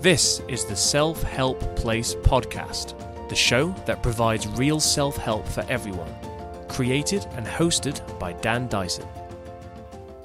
This is the Self-Help Place podcast, the show that provides real self-help for everyone, created and hosted by Dan Dyson.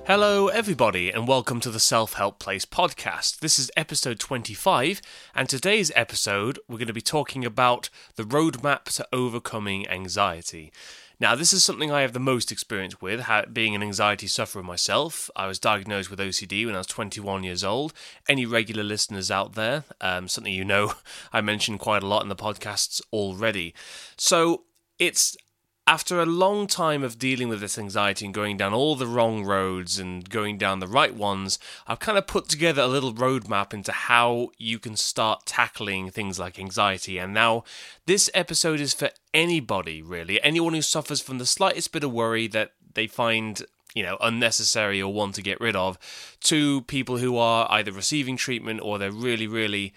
Hello everybody and welcome to the Self-Help Place podcast. This is episode 25 and today's episode we're going to be talking about the roadmap to overcoming anxiety. Now, this is something I have the most experience with, being an anxiety sufferer myself. I was diagnosed with OCD when I was 21 years old. Any regular listeners out there, something you know I mentioned quite a lot in the podcasts already. So it's after a long time of dealing with this anxiety and going down all the wrong roads and going down the right ones, I've kind of put together a little roadmap into how you can start tackling things like anxiety. And now this episode is for anybody, really. Anyone who suffers from the slightest bit of worry that they find, you know, unnecessary or want to get rid of, to people who are either receiving treatment or they're really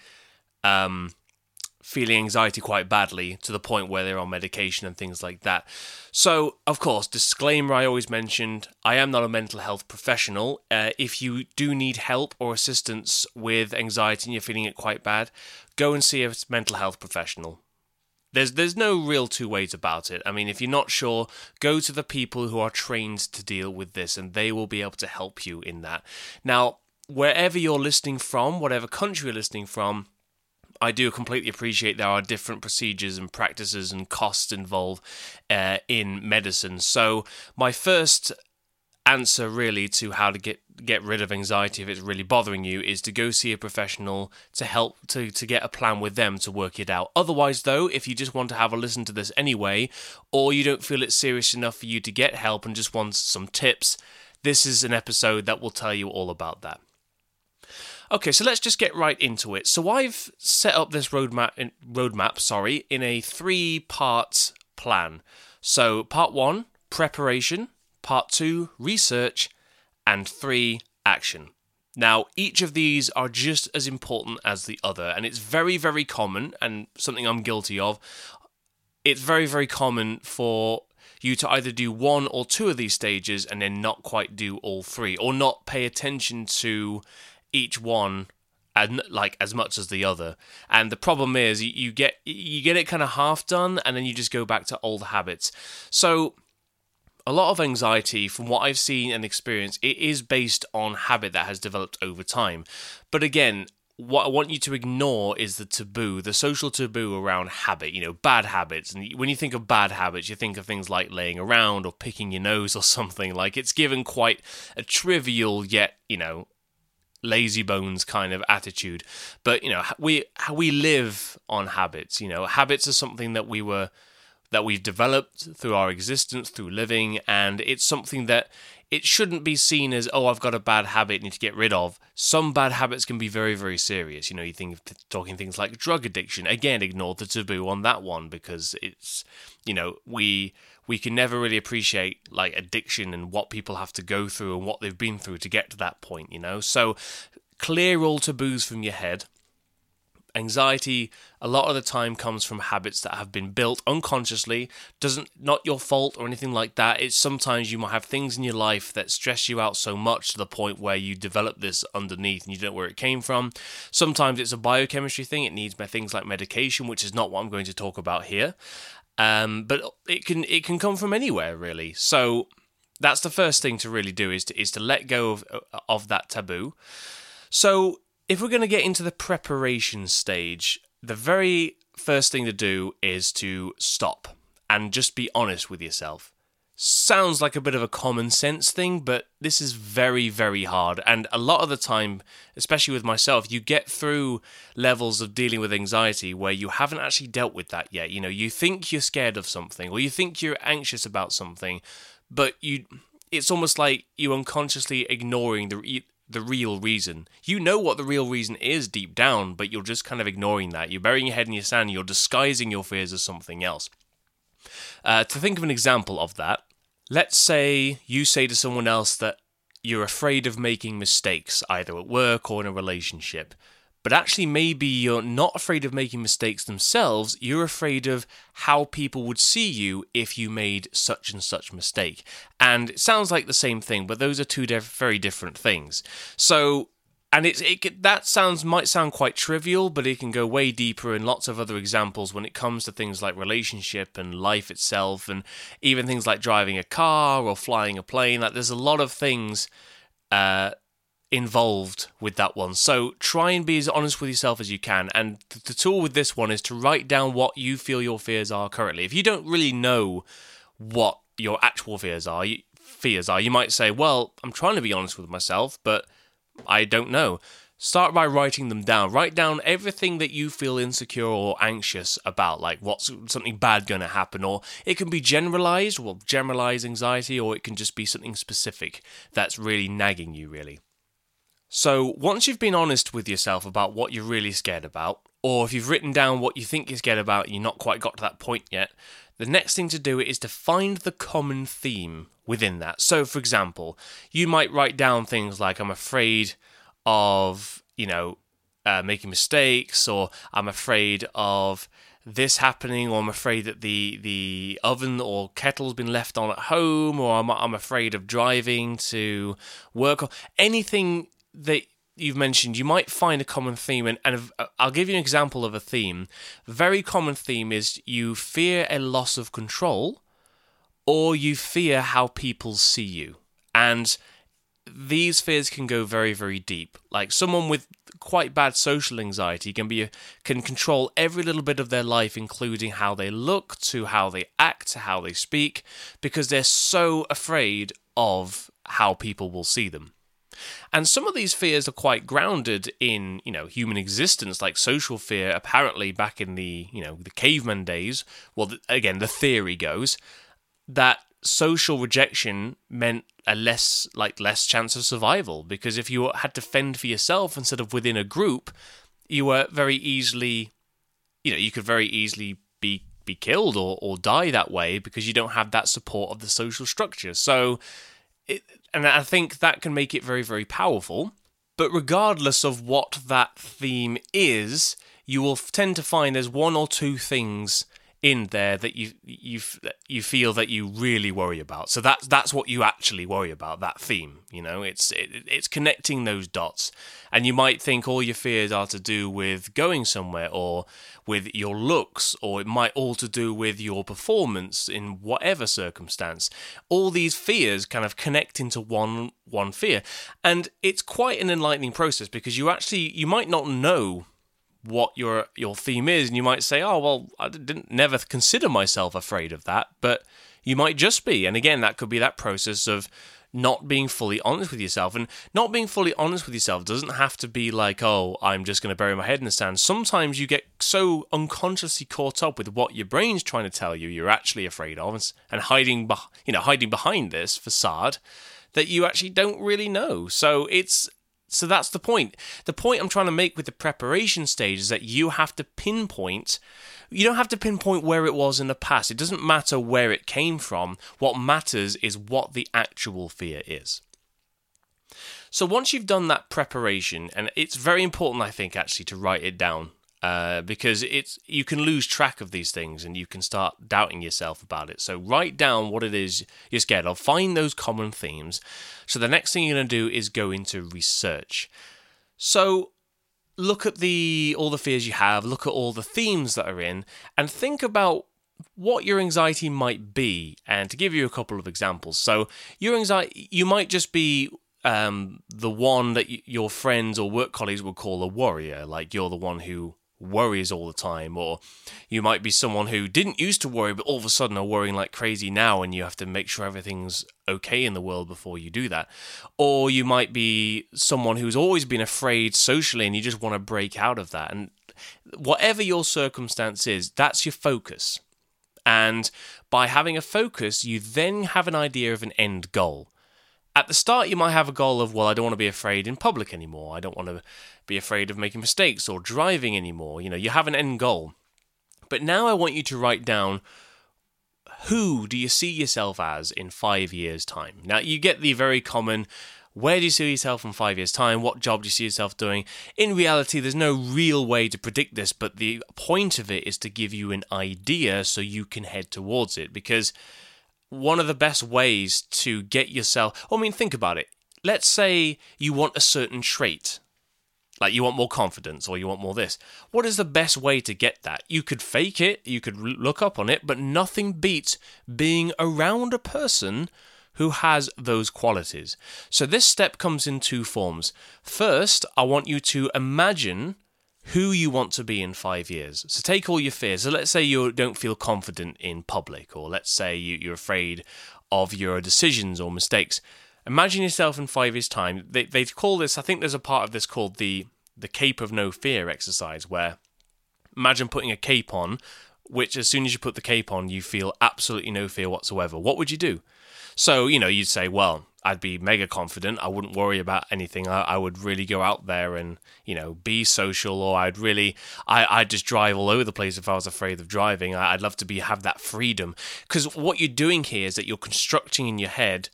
feeling anxiety quite badly to the point where they're on medication and things like that. So, of course, disclaimer I always mentioned, I am not a mental health professional. If you do need help or assistance with anxiety and you're feeling it quite bad, go and see a mental health professional. There's no real two ways about it. I mean, if you're not sure, go to the people who are trained to deal with this and they will be able to help you in that. Now, wherever you're listening from, whatever country you're listening from, I do completely appreciate there are different procedures and practices and costs involved in medicine. So my first answer really to how to get rid of anxiety if it's really bothering you is to go see a professional to help to get a plan with them to work it out. Otherwise, though, if you just want to have a listen to this anyway, or you don't feel it's serious enough for you to get help and just want some tips, this is an episode that will tell you all about that. Okay, so let's just get right into it. So I've set up this roadmap, in a three-part plan. So part one, preparation, part two, research, and three, action. Now, each of these are just as important as the other, and it's very, very common, and something I'm guilty of, it's very, very common for you to either do one or two of these stages and then not quite do all three, or not pay attention to each one and like as much as the other. And the problem is you get it kind of half done and then you just go back to old habits. So a lot of anxiety, from what I've seen and experienced, it is based on habit that has developed over time. But again, what I want you to ignore is the taboo, the social taboo around habit, you know, bad habits. And when you think of bad habits, you think of things like laying around or picking your nose or something. Like, it's given quite a trivial yet, you know, lazy bones kind of attitude. But, you know, we live on habits. You know, habits are something that we've developed through our existence, through living, and it's something that it shouldn't be seen as, oh, I've got a bad habit, need to get rid of. Some bad habits can be very, very serious. You know, you think talking things like drug addiction. Again, ignore the taboo on that one because it's, you know, we can never really appreciate like addiction and what people have to go through and what they've been through to get to that point, you know. So clear all taboos from your head. Anxiety, a lot of the time, comes from habits that have been built unconsciously. Not your fault or anything like that. It's sometimes you might have things in your life that stress you out so much to the point where you develop this underneath and you don't know where it came from. Sometimes it's a biochemistry thing. It needs things like medication, which is not what I'm going to talk about here. But it can come from anywhere, really. So that's the first thing to really do is to let go of that taboo. So if we're going to get into the preparation stage, the very first thing to do is to stop and just be honest with yourself. Sounds like a bit of a common sense thing, but this is very, very hard. And a lot of the time, especially with myself, you get through levels of dealing with anxiety where you haven't actually dealt with that yet. You know, you think you're scared of something or you think you're anxious about something, but it's almost like you're unconsciously ignoring the real reason. You know what the real reason is deep down, but you're just kind of ignoring that. You're burying your head in your sand, you're disguising your fears as something else. To think of an example of that, let's say you say to someone else that you're afraid of making mistakes, either at work or in a relationship. But actually, maybe you're not afraid of making mistakes themselves, you're afraid of how people would see you if you made such and such mistake. And it sounds like the same thing, but those are two very different things. So And that might sound quite trivial, but it can go way deeper in lots of other examples when it comes to things like relationship and life itself, and even things like driving a car or flying a plane. Like, there's a lot of things involved with that one. So try and be as honest with yourself as you can. And the tool with this one is to write down what you feel your fears are currently. If you don't really know what your actual fears are, you might say, well, I'm trying to be honest with myself, but I don't know. Start by writing them down. Write down everything that you feel insecure or anxious about, like what's something bad going to happen, or it can be generalized anxiety, or it can just be something specific that's really nagging you, really. So once you've been honest with yourself about what you're really scared about, or if you've written down what you think you're scared about and you've not quite got to that point yet, the next thing to do is to find the common theme within that. So, for example, you might write down things like, I'm afraid of, making mistakes, or I'm afraid of this happening, or I'm afraid that the oven or kettle's been left on at home, or I'm afraid of driving to work, or anything that you've mentioned. You might find a common theme, and I'll give you an example of a theme. The very common theme is you fear a loss of control, or you fear how people see you. And these fears can go very, very deep. Like, someone with quite bad social anxiety can control every little bit of their life, including how they look, to how they act, to how they speak, because they're so afraid of how people will see them. And some of these fears are quite grounded in, human existence, like social fear. Apparently, back in the, the caveman days, well, again, the theory goes that social rejection meant less chance of survival, because if you had to fend for yourself instead of within a group, you were very easily, you could very easily be killed or die that way, because you don't have that support of the social structure. So, and I think that can make it very, very powerful. But regardless of what that theme is, you will tend to find there's one or two things in there that you feel that you really worry about. So that's what you actually worry about, that theme. It's connecting those dots. And you might think all your fears are to do with going somewhere, or with your looks, or it might all to do with your performance in whatever circumstance. All these fears kind of connect into one fear. And it's quite an enlightening process, because you might not know what your theme is, and you might say, oh, well, I didn't never consider myself afraid of that, but you might just be. And again, that could be that process of not being fully honest with yourself. And not being fully honest with yourself doesn't have to be like, oh, I'm just going to bury my head in the sand. Sometimes you get so unconsciously caught up with what your brain's trying to tell you you're actually afraid of, and hiding behind this facade, that you actually don't really know. So that's the point. The point I'm trying to make with the preparation stage is that you have to pinpoint. You don't have to pinpoint where it was in the past. It doesn't matter where it came from. What matters is what the actual fear is. So once you've done that preparation, and it's very important, I think, actually, to write it down, because you can lose track of these things and you can start doubting yourself about it. So write down what it is you're scared of. Find those common themes. So the next thing you're going to do is go into research. So look at all the fears you have, look at all the themes that are in, and think about what your anxiety might be. And to give you a couple of examples. So your anxiety, you might just be the one that your friends or work colleagues would call a worrier, like you're the one who worries all the time, or you might be someone who didn't used to worry, but all of a sudden are worrying like crazy now, and you have to make sure everything's okay in the world before you do that. Or you might be someone who's always been afraid socially, and you just want to break out of that. And whatever your circumstance is, that's your focus. And by having a focus, you then have an idea of an end goal. At the start, you might have a goal of, well, I don't want to be afraid in public anymore. I don't want to be afraid of making mistakes or driving anymore. You have an end goal. But now I want you to write down, who do you see yourself as in 5 years' time? Now, you get the very common, where do you see yourself in 5 years' time? What job do you see yourself doing? In reality, there's no real way to predict this, but the point of it is to give you an idea so you can head towards it, because one of the best ways to get yourself, think about it. Let's say you want a certain trait Like, you want more confidence or you want more this. What is the best way to get that? You could fake it, you could look up on it, but nothing beats being around a person who has those qualities. So this step comes in two forms. First, I want you to imagine who you want to be in 5 years. So take all your fears. So let's say you don't feel confident in public, or let's say you're afraid of your decisions or mistakes. Imagine yourself in 5 years' time. They call this, I think there's a part of this called the cape of no fear exercise, where imagine putting a cape on, which as soon as you put the cape on, you feel absolutely no fear whatsoever. What would you do? So, you know, you'd say, well, I'd be mega confident. I wouldn't worry about anything. I would really go out there and, you know, be social, or I'd just drive all over the place if I was afraid of driving. I'd love to have that freedom. Because what you're doing here is that you're constructing in your head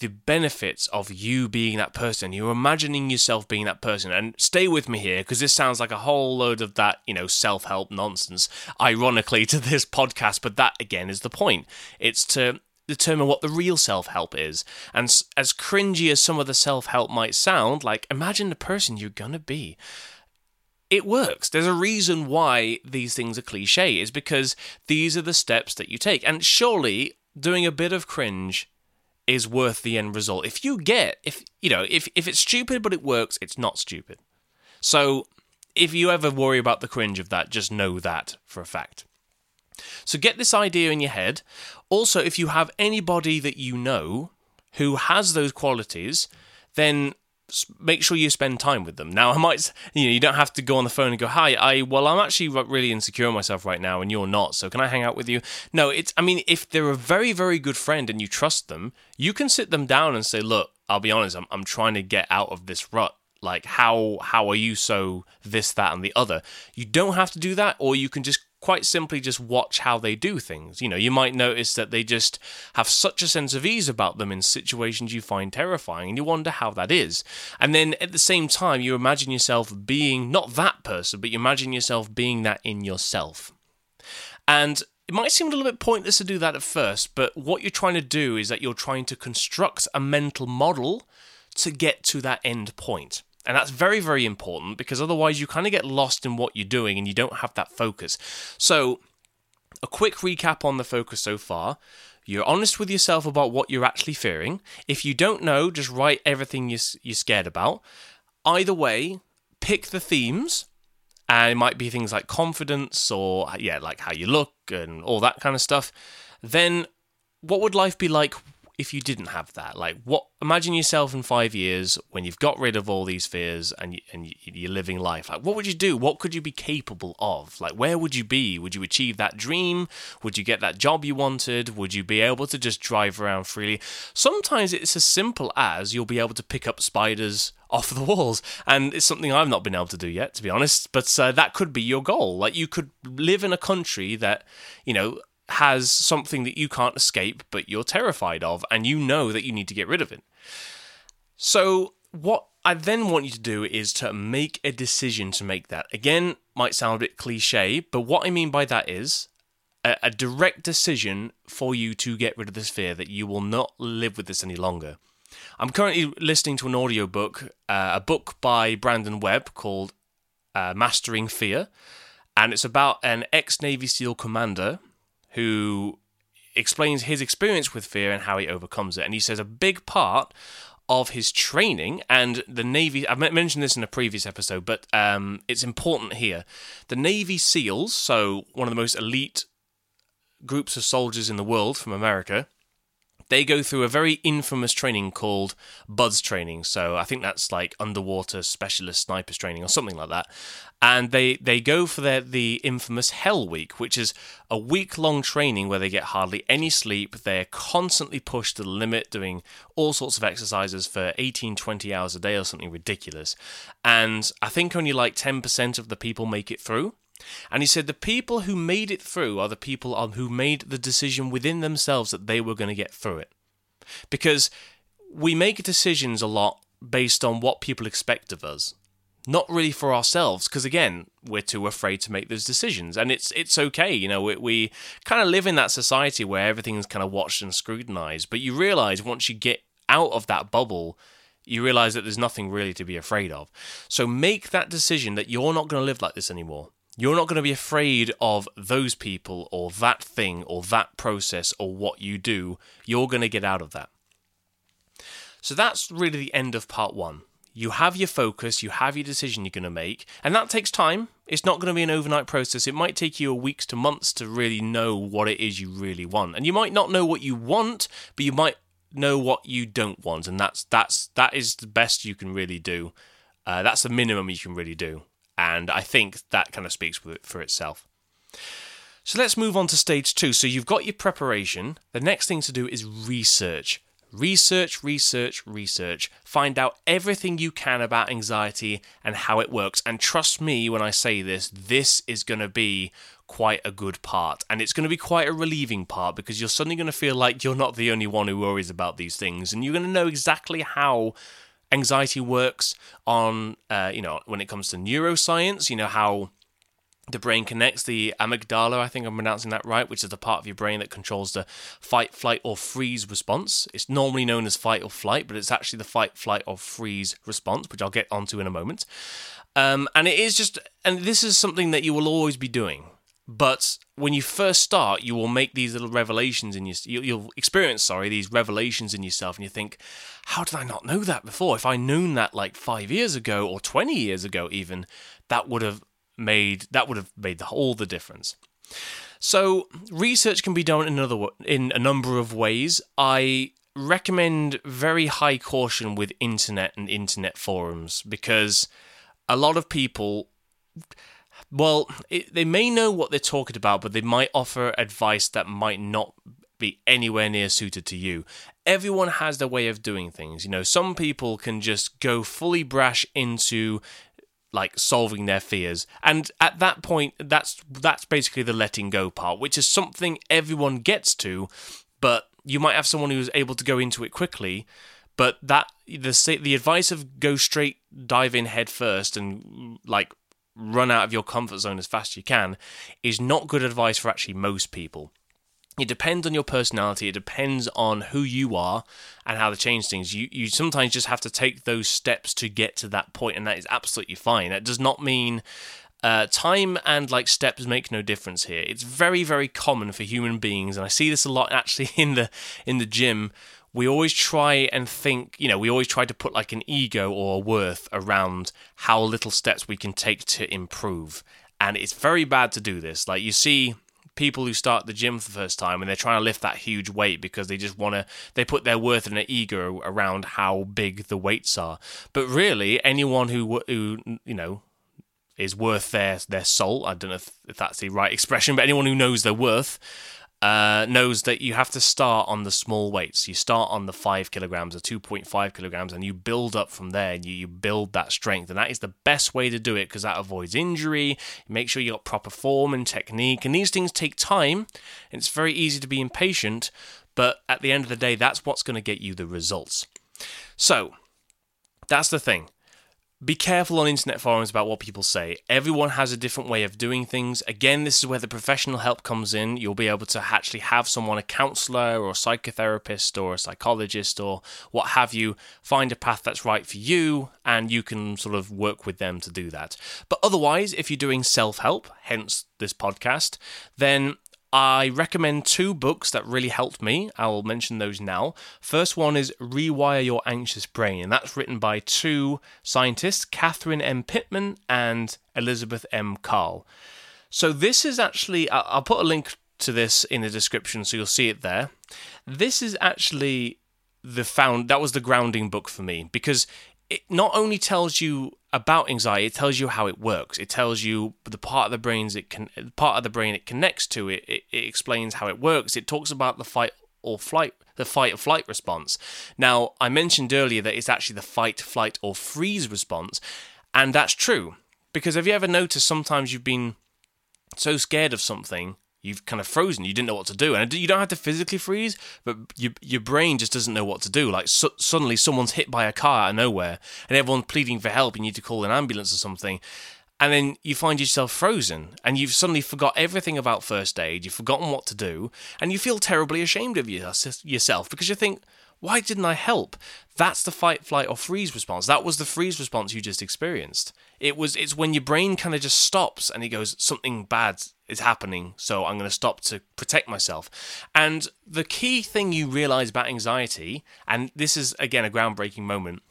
the benefits of you being that person. You're imagining yourself being that person. And stay with me here, because this sounds like a whole load of that, you know, self-help nonsense, ironically, to this podcast. But that, again, is the point. It's to determine what the real self-help is. And as cringy as some of the self-help might sound, like, imagine the person you're going to be. It works. There's a reason why these things are cliche, is because these are the steps that you take. And surely doing a bit of cringe is worth the end result. If it's stupid but it works, it's not stupid. So if you ever worry about the cringe of that, just know that for a fact. So get this idea in your head. Also, if you have anybody that you know who has those qualities, then make sure you spend time with them. Now, you don't have to go on the phone and go, "Hi, I'm actually really insecure myself right now, and you're not. So can I hang out with you?" No, if they're a very, very good friend and you trust them, you can sit them down and say, "Look, I'll be honest. I'm trying to get out of this rut. Like, how are you so this, that, and the other?" You don't have to do that, or you can just quite simply just watch how they do things. You know, you might notice that they just have such a sense of ease about them in situations you find terrifying, and you wonder how that is. And then at the same time, you imagine yourself being not that person, but you imagine yourself being that in yourself. And it might seem a little bit pointless to do that at first, but what you're trying to do is that you're trying to construct a mental model to get to that end point. And that's very, very important, because otherwise you kind of get lost in what you're doing and you don't have that focus. So a quick recap on the focus so far. You're honest with yourself about what you're actually fearing. If you don't know, just write everything you're scared about. Either way, pick the themes. And it might be things like confidence or, like how you look and all that kind of stuff. Then what would life be like if you didn't have that? Like, imagine yourself in 5 years when you've got rid of all these fears and you're living life. Like, what would you do? What could you be capable of? Like, where would you be? Would you achieve that dream? Would you get that job you wanted? Would you be able to just drive around freely? Sometimes it's as simple as you'll be able to pick up spiders off the walls, and it's something I've not been able to do yet, to be honest, but that could be your goal. Like, you could live in a country that, you know, has something that you can't escape, but you're terrified of, and you know that you need to get rid of it. So what I then want you to do is to make a decision to make that. Again, might sound a bit cliche, but what I mean by that is a direct decision for you to get rid of this fear, that you will not live with this any longer. I'm currently listening to an audiobook, a book by Brandon Webb called Mastering Fear, and it's about an ex-Navy SEAL commander who explains his experience with fear and how he overcomes it. And he says a big part of his training, and the Navy, I've mentioned this in a previous episode, but it's important here. The Navy SEALs, so one of the most elite groups of soldiers in the world from America, they go through a very infamous training called Buzz Training. So I think that's like underwater specialist snipers training or something like that. And they go for the infamous Hell Week, which is a week-long training where they get hardly any sleep. They're constantly pushed to the limit, doing all sorts of exercises for 18, 20 hours a day or something ridiculous. And I think only like 10% of the people make it through. And he said the people who made it through are the people who made the decision within themselves that they were going to get through it. Because we make decisions a lot based on what people expect of us, not really for ourselves, because again, we're too afraid to make those decisions. And it's okay, you know, we kind of live in that society where everything's kind of watched and scrutinized, but you realize once you get out of that bubble, you realize that there's nothing really to be afraid of. So make that decision that you're not going to live like this anymore. You're not going to be afraid of those people or that thing or that process or what you do. You're going to get out of that. So that's really the end of part one. You have your focus, you have your decision you're going to make, and that takes time. It's not going to be an overnight process. It might take you weeks to months to really know what it is you really want. And you might not know what you want, but you might know what you don't want. And that is the best you can really do. That's the minimum you can really do. And I think that kind of speaks for itself. So let's move on to stage two. So you've got your preparation. The next thing to do is research. Research, research, research. Find out everything you can about anxiety and how it works. And trust me when I say this, this is going to be quite a good part. And it's going to be quite a relieving part because you're suddenly going to feel like you're not the only one who worries about these things. And you're going to know exactly how anxiety works on, when it comes to neuroscience, you know, how the brain connects the amygdala, I think I'm pronouncing that right, which is the part of your brain that controls the fight, flight, or freeze response. It's normally known as fight or flight, but it's actually the fight, flight, or freeze response, which I'll get onto in a moment. And this is something that you will always be doing. But when you first start, you will make these little revelations in your, you'll experience, these revelations in yourself, and you think, how did I not know that before? If I known that like 5 years ago or 20 years ago even, that would have made all the difference. So research can be done in a number of ways. I recommend very high caution with internet and internet forums because a lot of people, they may know what they're talking about, but they might offer advice that might not be anywhere near suited to you. Everyone has their way of doing things. You know, some people can just go fully brash into like solving their fears. And at that point, that's basically the letting go part, which is something everyone gets to, but you might have someone who's able to go into it quickly, but the advice of go straight, dive in head first and like run out of your comfort zone as fast as you can is not good advice for actually most people. It depends on your personality. It depends on who you are and how to change things. You sometimes just have to take those steps to get to that point, and that is absolutely fine. That does not mean time and like steps make no difference here. It's very, very common for human beings, and I see this a lot actually in the gym. We always try and think, we always try to put like an ego or a worth around how little steps we can take to improve. And it's very bad to do this. Like you see people who start the gym for the first time and they're trying to lift that huge weight because they just they put their worth and their ego around how big the weights are. But really, anyone who is worth their salt, I don't know if that's the right expression, but anyone who knows their worth knows that you have to start on the small weights. You start on the 5 kilograms or 2.5 kilograms and you build up from there and you build that strength. And that is the best way to do it because that avoids injury. Make sure you got proper form and technique. And these things take time. It's very easy to be impatient, but at the end of the day, that's what's going to get you the results. So that's the thing. Be careful on internet forums about what people say. Everyone has a different way of doing things. Again, this is where the professional help comes in. You'll be able to actually have someone, a counsellor or a psychotherapist or a psychologist or what have you, find a path that's right for you, and you can sort of work with them to do that. But otherwise, if you're doing self-help, hence this podcast, then I recommend 2 books that really helped me. I'll mention those now. First one is Rewire Your Anxious Brain, and that's written by 2 scientists, Catherine M. Pittman and Elizabeth M. Carl. So this is actually, I'll put a link to this in the description so you'll see it there. This is actually that was the grounding book for me because it not only tells you about anxiety, it tells you how it works. It tells you the part of the brain it connects to. It explains how it works. It talks about the fight or flight response. Now, I mentioned earlier that it's actually the fight, flight, or freeze response, and that's true because have you ever noticed sometimes you've been so scared of something? You've kind of frozen. You didn't know what to do. And you don't have to physically freeze, but your brain just doesn't know what to do. Like suddenly someone's hit by a car out of nowhere and everyone's pleading for help. You need to call an ambulance or something. And then you find yourself frozen and you've suddenly forgot everything about first aid. You've forgotten what to do and you feel terribly ashamed of yourself because you think, Why didn't I help? That's the fight, flight, or freeze response. That was the freeze response you just experienced. It's when your brain kind of just stops and it goes, something bad is happening, so I'm going to stop to protect myself. And the key thing you realize about anxiety, and this is, again, a groundbreaking moment,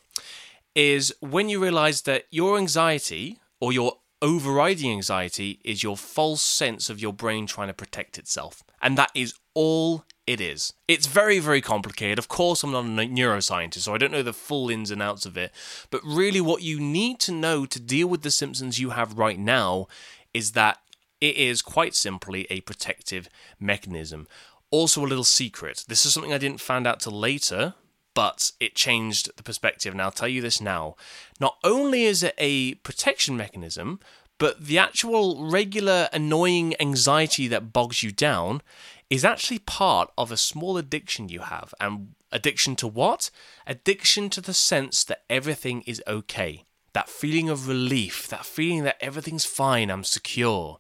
is when you realize that your anxiety or your overriding anxiety is your false sense of your brain trying to protect itself. And that is all it is. It's very, very complicated. Of course, I'm not a neuroscientist, so I don't know the full ins and outs of it. But really what you need to know to deal with the symptoms you have right now is that it is quite simply a protective mechanism. Also a little secret. This is something I didn't find out till later, but it changed the perspective, and I'll tell you this now. Not only is it a protection mechanism, but the actual regular annoying anxiety that bogs you down is actually part of a small addiction you have. And addiction to what? Addiction to the sense that everything is okay. That feeling of relief, that feeling that everything's fine, I'm secure.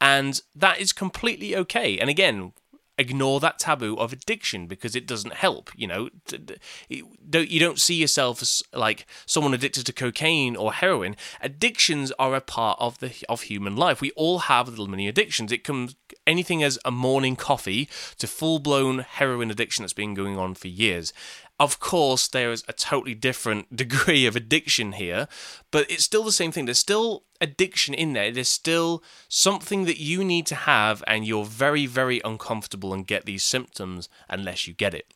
And that is completely okay. And again, ignore that taboo of addiction because it doesn't help. You know, you don't see yourself as like someone addicted to cocaine or heroin. Addictions are a part of human life. We all have little mini addictions. It comes anything as a morning coffee to full-blown heroin addiction that's been going on for years. Of course, there is a totally different degree of addiction here, but it's still the same thing. There's still addiction in there. There's still something that you need to have, and you're very, very uncomfortable and get these symptoms unless you get it.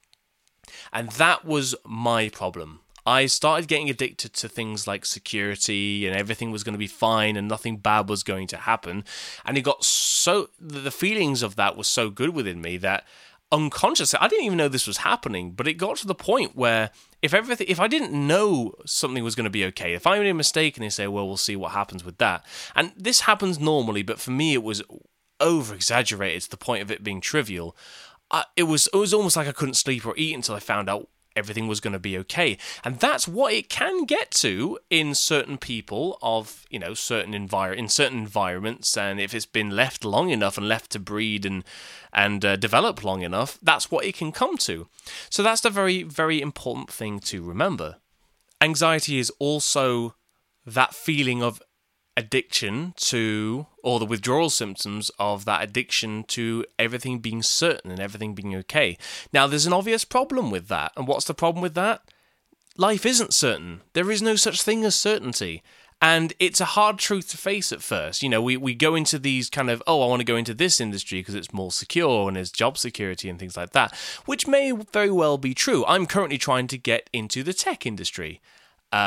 And that was my problem. I started getting addicted to things like security and everything was going to be fine and nothing bad was going to happen. And it got so, the feelings of that were so good within me that unconsciously, I didn't even know this was happening, but it got to the point where if I didn't know something was going to be okay, if I made a mistake and they say, well, we'll see what happens with that. And this happens normally, but for me, it was over-exaggerated to the point of it being trivial. It was almost like I couldn't sleep or eat until I found out everything was going to be okay. And that's what it can get to in certain people of, you know, certain environments. And if it's been left long enough and left to breed and develop long enough, that's what it can come to. So that's the very, very important thing to remember. Anxiety is also that feeling of addiction to, or the withdrawal symptoms of that addiction to everything being certain and everything being okay. Now, there's an obvious problem with that. And what's the problem with that? Life isn't certain. There is no such thing as certainty. And it's a hard truth to face at first. You know, we go into these kind of, I want to go into this industry because it's more secure and there's job security and things like that, which may very well be true. I'm currently trying to get into the tech industry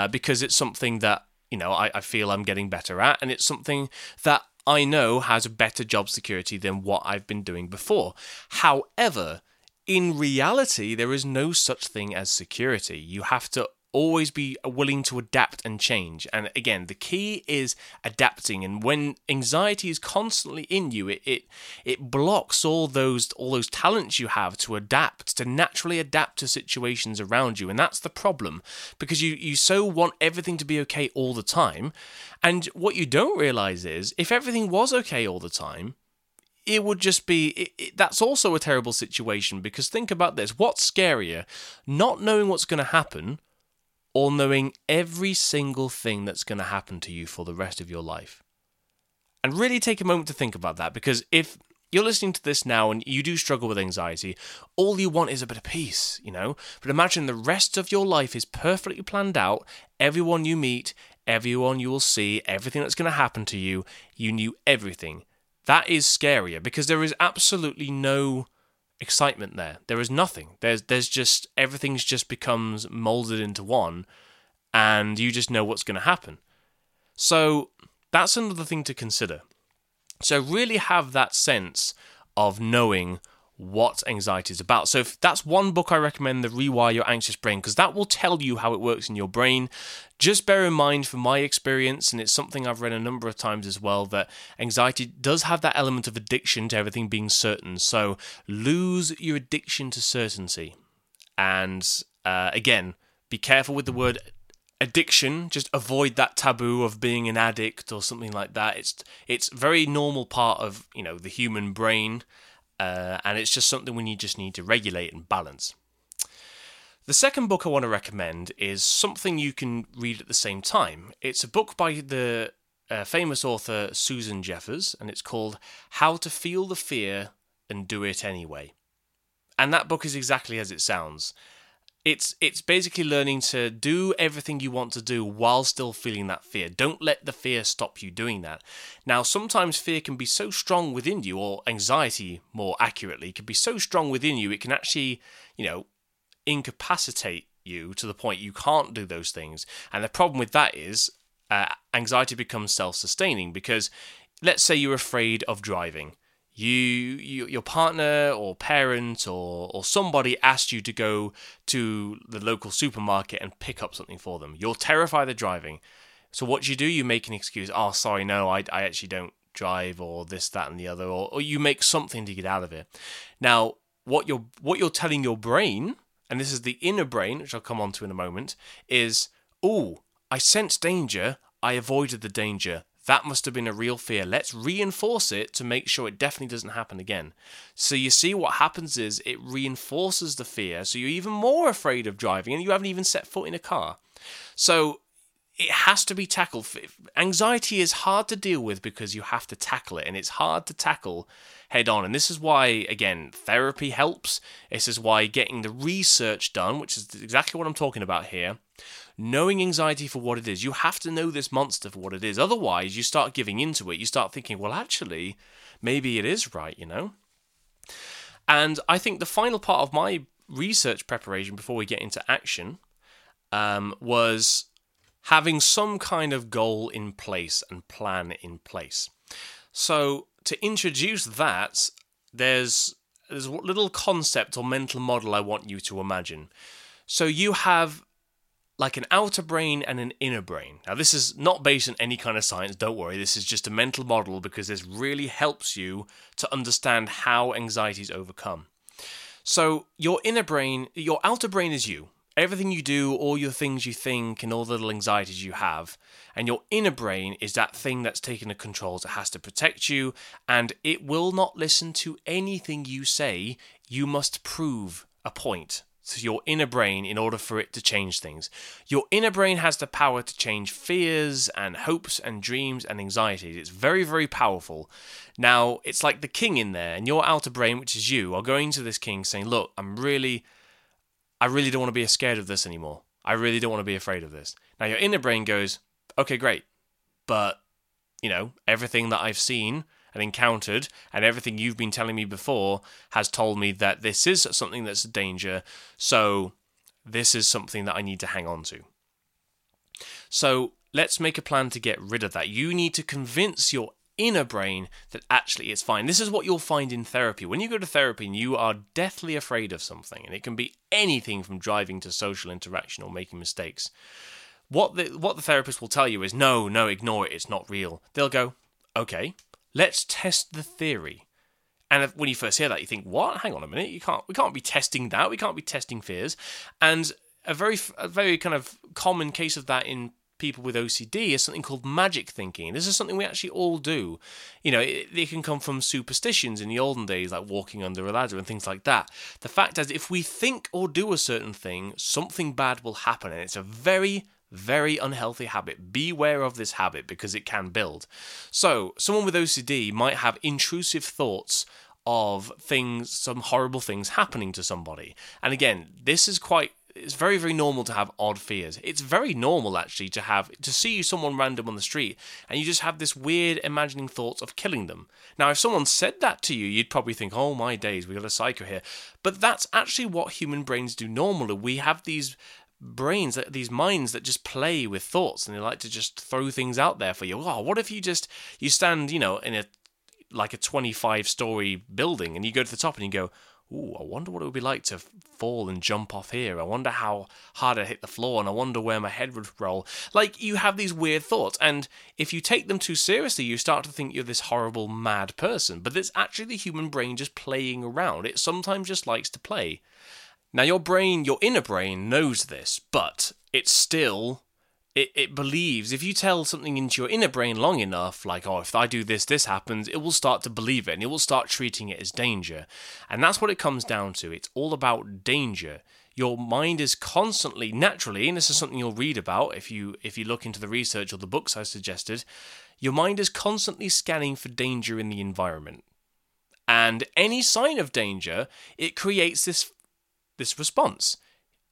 because it's something that, you know, I feel I'm getting better at, and it's something that I know has a better job security than what I've been doing before. However, in reality, there is no such thing as security. You have to always be willing to adapt and change. And again, the key is adapting. And when anxiety is constantly in you, it blocks all those talents you have to adapt, to naturally adapt to situations around you. And that's the problem, because you so want everything to be okay all the time. And what you don't realize is if everything was okay all the time, it would just be, that's also a terrible situation, because think about this. What's scarier, not knowing what's going to happen, or knowing every single thing that's going to happen to you for the rest of your life? And really take a moment to think about that, because if you're listening to this now and you do struggle with anxiety, all you want is a bit of peace, you know? But imagine the rest of your life is perfectly planned out. Everyone you meet, everyone you will see, everything that's going to happen to you, you knew everything. That is scarier, because there is absolutely no excitement there. There is nothing. There's just, everything's just becomes molded into one, and you just know what's going to happen. So that's another thing to consider. So really have that sense of knowing what anxiety is about. So if that's one book I recommend, the Rewire Your Anxious Brain, because that will tell you how it works in your brain. Just bear in mind, from my experience, and it's something I've read a number of times as well, that anxiety does have that element of addiction to everything being certain. So lose your addiction to certainty. And again, be careful with the word addiction. Just avoid that taboo of being an addict or something like that. It's very normal part of, you know, the human brain. And it's just something we just need to regulate and balance. The second book I want to recommend is something you can read at the same time. It's a book by the famous author Susan Jeffers, and it's called How to Feel the Fear and Do It Anyway. And that book is exactly as it sounds. It's basically learning to do everything you want to do while still feeling that fear. Don't let the fear stop you doing that. Now, sometimes fear can be so strong within you, or anxiety, more accurately, can be so strong within you, it can actually, incapacitate you to the point you can't do those things. And the problem with that is anxiety becomes self-sustaining, because let's say you're afraid of driving. Your partner or parent or somebody asked you to go to the local supermarket and pick up something for them. You're terrified of driving. So what do? You make an excuse. Oh, sorry, no, I actually don't drive, or this, that, and the other. Or you make something to get out of it. Now, what you're telling your brain, and this is the inner brain, which I'll come on to in a moment, is, oh, I sense danger. I avoided the danger. That must have been a real fear. Let's reinforce it to make sure it definitely doesn't happen again. So you see what happens is it reinforces the fear. So you're even more afraid of driving, and you haven't even set foot in a car. So it has to be tackled. Anxiety is hard to deal with because you have to tackle it, and it's hard to tackle head on. And this is why, again, therapy helps. This is why getting the research done, which is exactly what I'm talking about here, knowing anxiety for what it is. You have to know this monster for what it is. Otherwise, you start giving into it. You start thinking, well, actually, maybe it is right, And I think the final part of my research preparation before we get into action was having some kind of goal in place and plan in place. So to introduce that, there's a little concept or mental model I want you to imagine. So you have like an outer brain and an inner brain. Now, this is not based on any kind of science, don't worry. This is just a mental model, because this really helps you to understand how anxiety is overcome. So your outer brain is you. Everything you do, all your things you think, and all the little anxieties you have. And your inner brain is that thing that's taken the controls. It has to protect you, and it will not listen to anything you say. You must prove a point to your inner brain in order for it to change things. Your inner brain has the power to change fears and hopes and dreams and anxieties. It's very, very powerful. Now, it's like the king in there, and your outer brain, which is you, are going to this king saying, look, I really don't want to be scared of this anymore. I really don't want to be afraid of this. Now, your inner brain goes, okay, great. But, everything that I've seen and encountered, and everything you've been telling me before has told me that this is something that's a danger, so this is something that I need to hang on to. So let's make a plan to get rid of that. You need to convince your inner brain that actually it's fine. This is what you'll find in therapy. When you go to therapy and you are deathly afraid of something, and it can be anything from driving to social interaction or making mistakes, what the therapist will tell you is, no, ignore it, it's not real. They'll go, okay, let's test the theory. And when you first hear that, you think, what? Hang on a minute. We can't be testing that. We can't be testing fears. And a very kind of common case of that in people with OCD is something called magic thinking. This is something we actually all do. It can come from superstitions in the olden days, like walking under a ladder and things like that. The fact is, if we think or do a certain thing, something bad will happen. And it's a very, very unhealthy habit. Beware of this habit, because it can build. So someone with OCD might have intrusive thoughts of things, some horrible things happening to somebody. And again, it's very, very normal to have odd fears. It's very normal, actually, to see someone random on the street and you just have this weird imagining thoughts of killing them. Now, if someone said that to you, you'd probably think, oh my days, we got a psycho here. But that's actually what human brains do normally. We have these brains, these minds that just play with thoughts, and they like to just throw things out there for you. Oh, what if you stand, in a 25-story building, and you go to the top and you go, ooh, I wonder what it would be like to fall and jump off here. I wonder how hard I'd hit the floor, and I wonder where my head would roll. Like, you have these weird thoughts, and if you take them too seriously, you start to think you're this horrible, mad person. But it's actually the human brain just playing around. It sometimes just likes to play. Now, your inner brain knows this, but it's still... It believes, if you tell something into your inner brain long enough, like, oh, if I do this, this happens, it will start to believe it, and it will start treating it as danger. And that's what it comes down to. It's all about danger. Your mind is constantly, naturally, and this is something you'll read about if you look into the research or the books I suggested, your mind is constantly scanning for danger in the environment. And any sign of danger, it creates this response.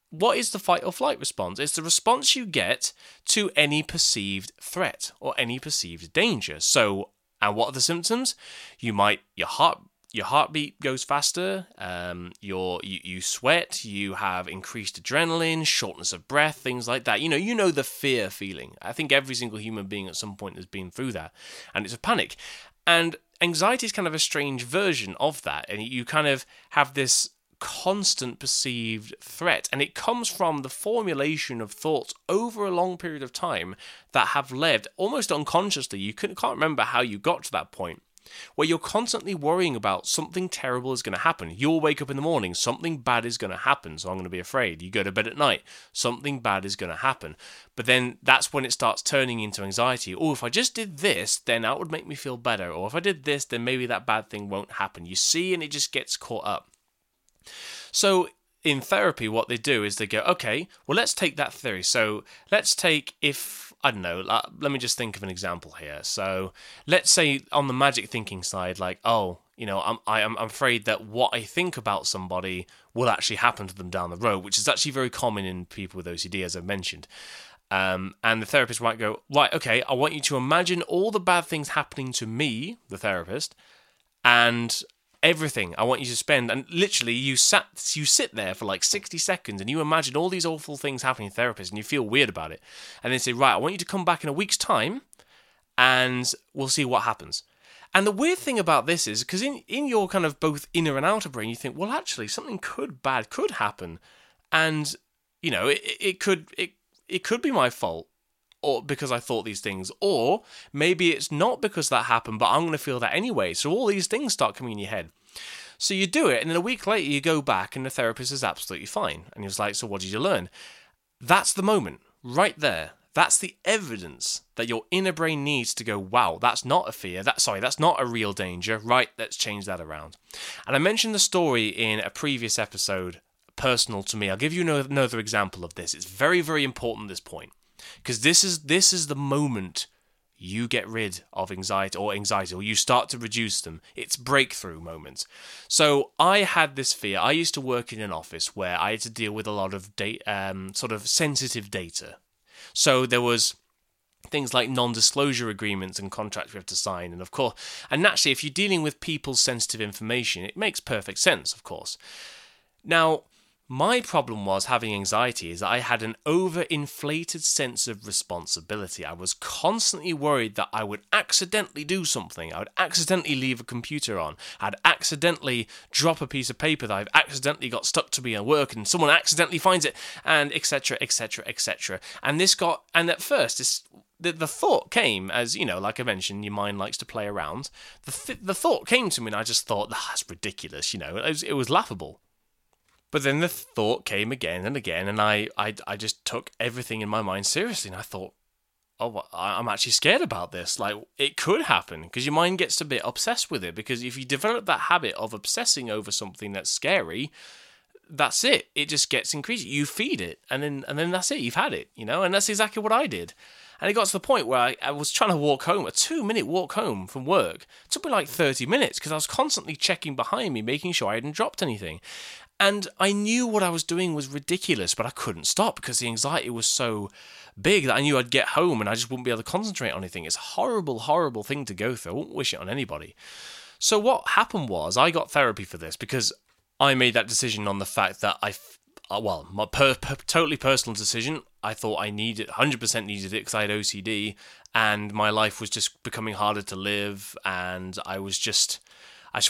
What is the fight or flight response? It's the response you get to any perceived threat or any perceived danger. So, and what are the symptoms? You might, your heartbeat goes faster, you sweat, you have increased adrenaline, shortness of breath, things like that. You know the fear feeling. I think every single human being at some point has been through that, and it's a panic. And anxiety is kind of a strange version of that, and you kind of have this constant perceived threat, and it comes from the formulation of thoughts over a long period of time that have led, almost unconsciously, you can't remember how you got to that point, where you're constantly worrying about something terrible is going to happen. You'll wake up in the morning, something bad is going to happen, so I'm going to be afraid. You go to bed at night, something bad is going to happen. But then that's when it starts turning into anxiety. Oh, if I just did this, then that would make me feel better. Or if I did this, then maybe that bad thing won't happen. You see, and it just gets caught up. So in therapy, what they do is they go, okay, well, let's take that theory. So let's take let me just think of an example here. So let's say on the magic thinking side, like, oh, I'm afraid that what I think about somebody will actually happen to them down the road, which is actually very common in people with OCD, as I've mentioned. And the therapist might go, right, okay, I want you to imagine all the bad things happening to me, the therapist, and everything I want you to spend, and literally you sit there for like 60 seconds and you imagine all these awful things happening to therapists and you feel weird about it. And they say, right, I want you to come back in a week's time and we'll see what happens. And the weird thing about this is, because in your kind of both inner and outer brain, you think, well, actually something bad could happen. And, it could be my fault, or because I thought these things, or maybe it's not because that happened, but I'm going to feel that anyway. So all these things start coming in your head. So you do it, and then a week later you go back and the therapist is absolutely fine. And he was like, so what did you learn? That's the moment, right there. That's the evidence that your inner brain needs to go, wow, that's not a fear. That's not a real danger. Right, let's change that around. And I mentioned the story in a previous episode, personal to me. I'll give you another example of this. It's very, very important, this point. Because this is the moment you get rid of anxiety, or you start to reduce them. It's breakthrough moments. So I had this fear. I used to work in an office where I had to deal with a lot of sort of sensitive data. So there was things like non-disclosure agreements and contracts we have to sign, and of course, and naturally, if you're dealing with people's sensitive information, it makes perfect sense, of course. Now, my problem was having anxiety is that I had an overinflated sense of responsibility. I was constantly worried that I would accidentally do something. I would accidentally leave a computer on. I'd accidentally drop a piece of paper that I've accidentally got stuck to me at work and someone accidentally finds it, and etc, etc, etc. And the thought came, as you know, like I mentioned, your mind likes to play around. The thought came to me and I just thought, that's ridiculous, it was laughable. But then the thought came again and again, and I just took everything in my mind seriously, and I thought, oh, I'm actually scared about this. Like, it could happen, because your mind gets a bit obsessed with it, because if you develop that habit of obsessing over something that's scary, that's it. It just gets increased. You feed it, and then that's it. You've had it, and that's exactly what I did. And it got to the point where I was trying to walk home, a 2-minute walk home from work. It took me like 30 minutes, because I was constantly checking behind me, making sure I hadn't dropped anything. And I knew what I was doing was ridiculous, but I couldn't stop because the anxiety was so big that I knew I'd get home and I just wouldn't be able to concentrate on anything. It's a horrible, horrible thing to go through. I wouldn't wish it on anybody. So what happened was I got therapy for this because I made that decision on the fact that my totally personal decision. I thought I 100% needed it because I had OCD and my life was just becoming harder to live, and I just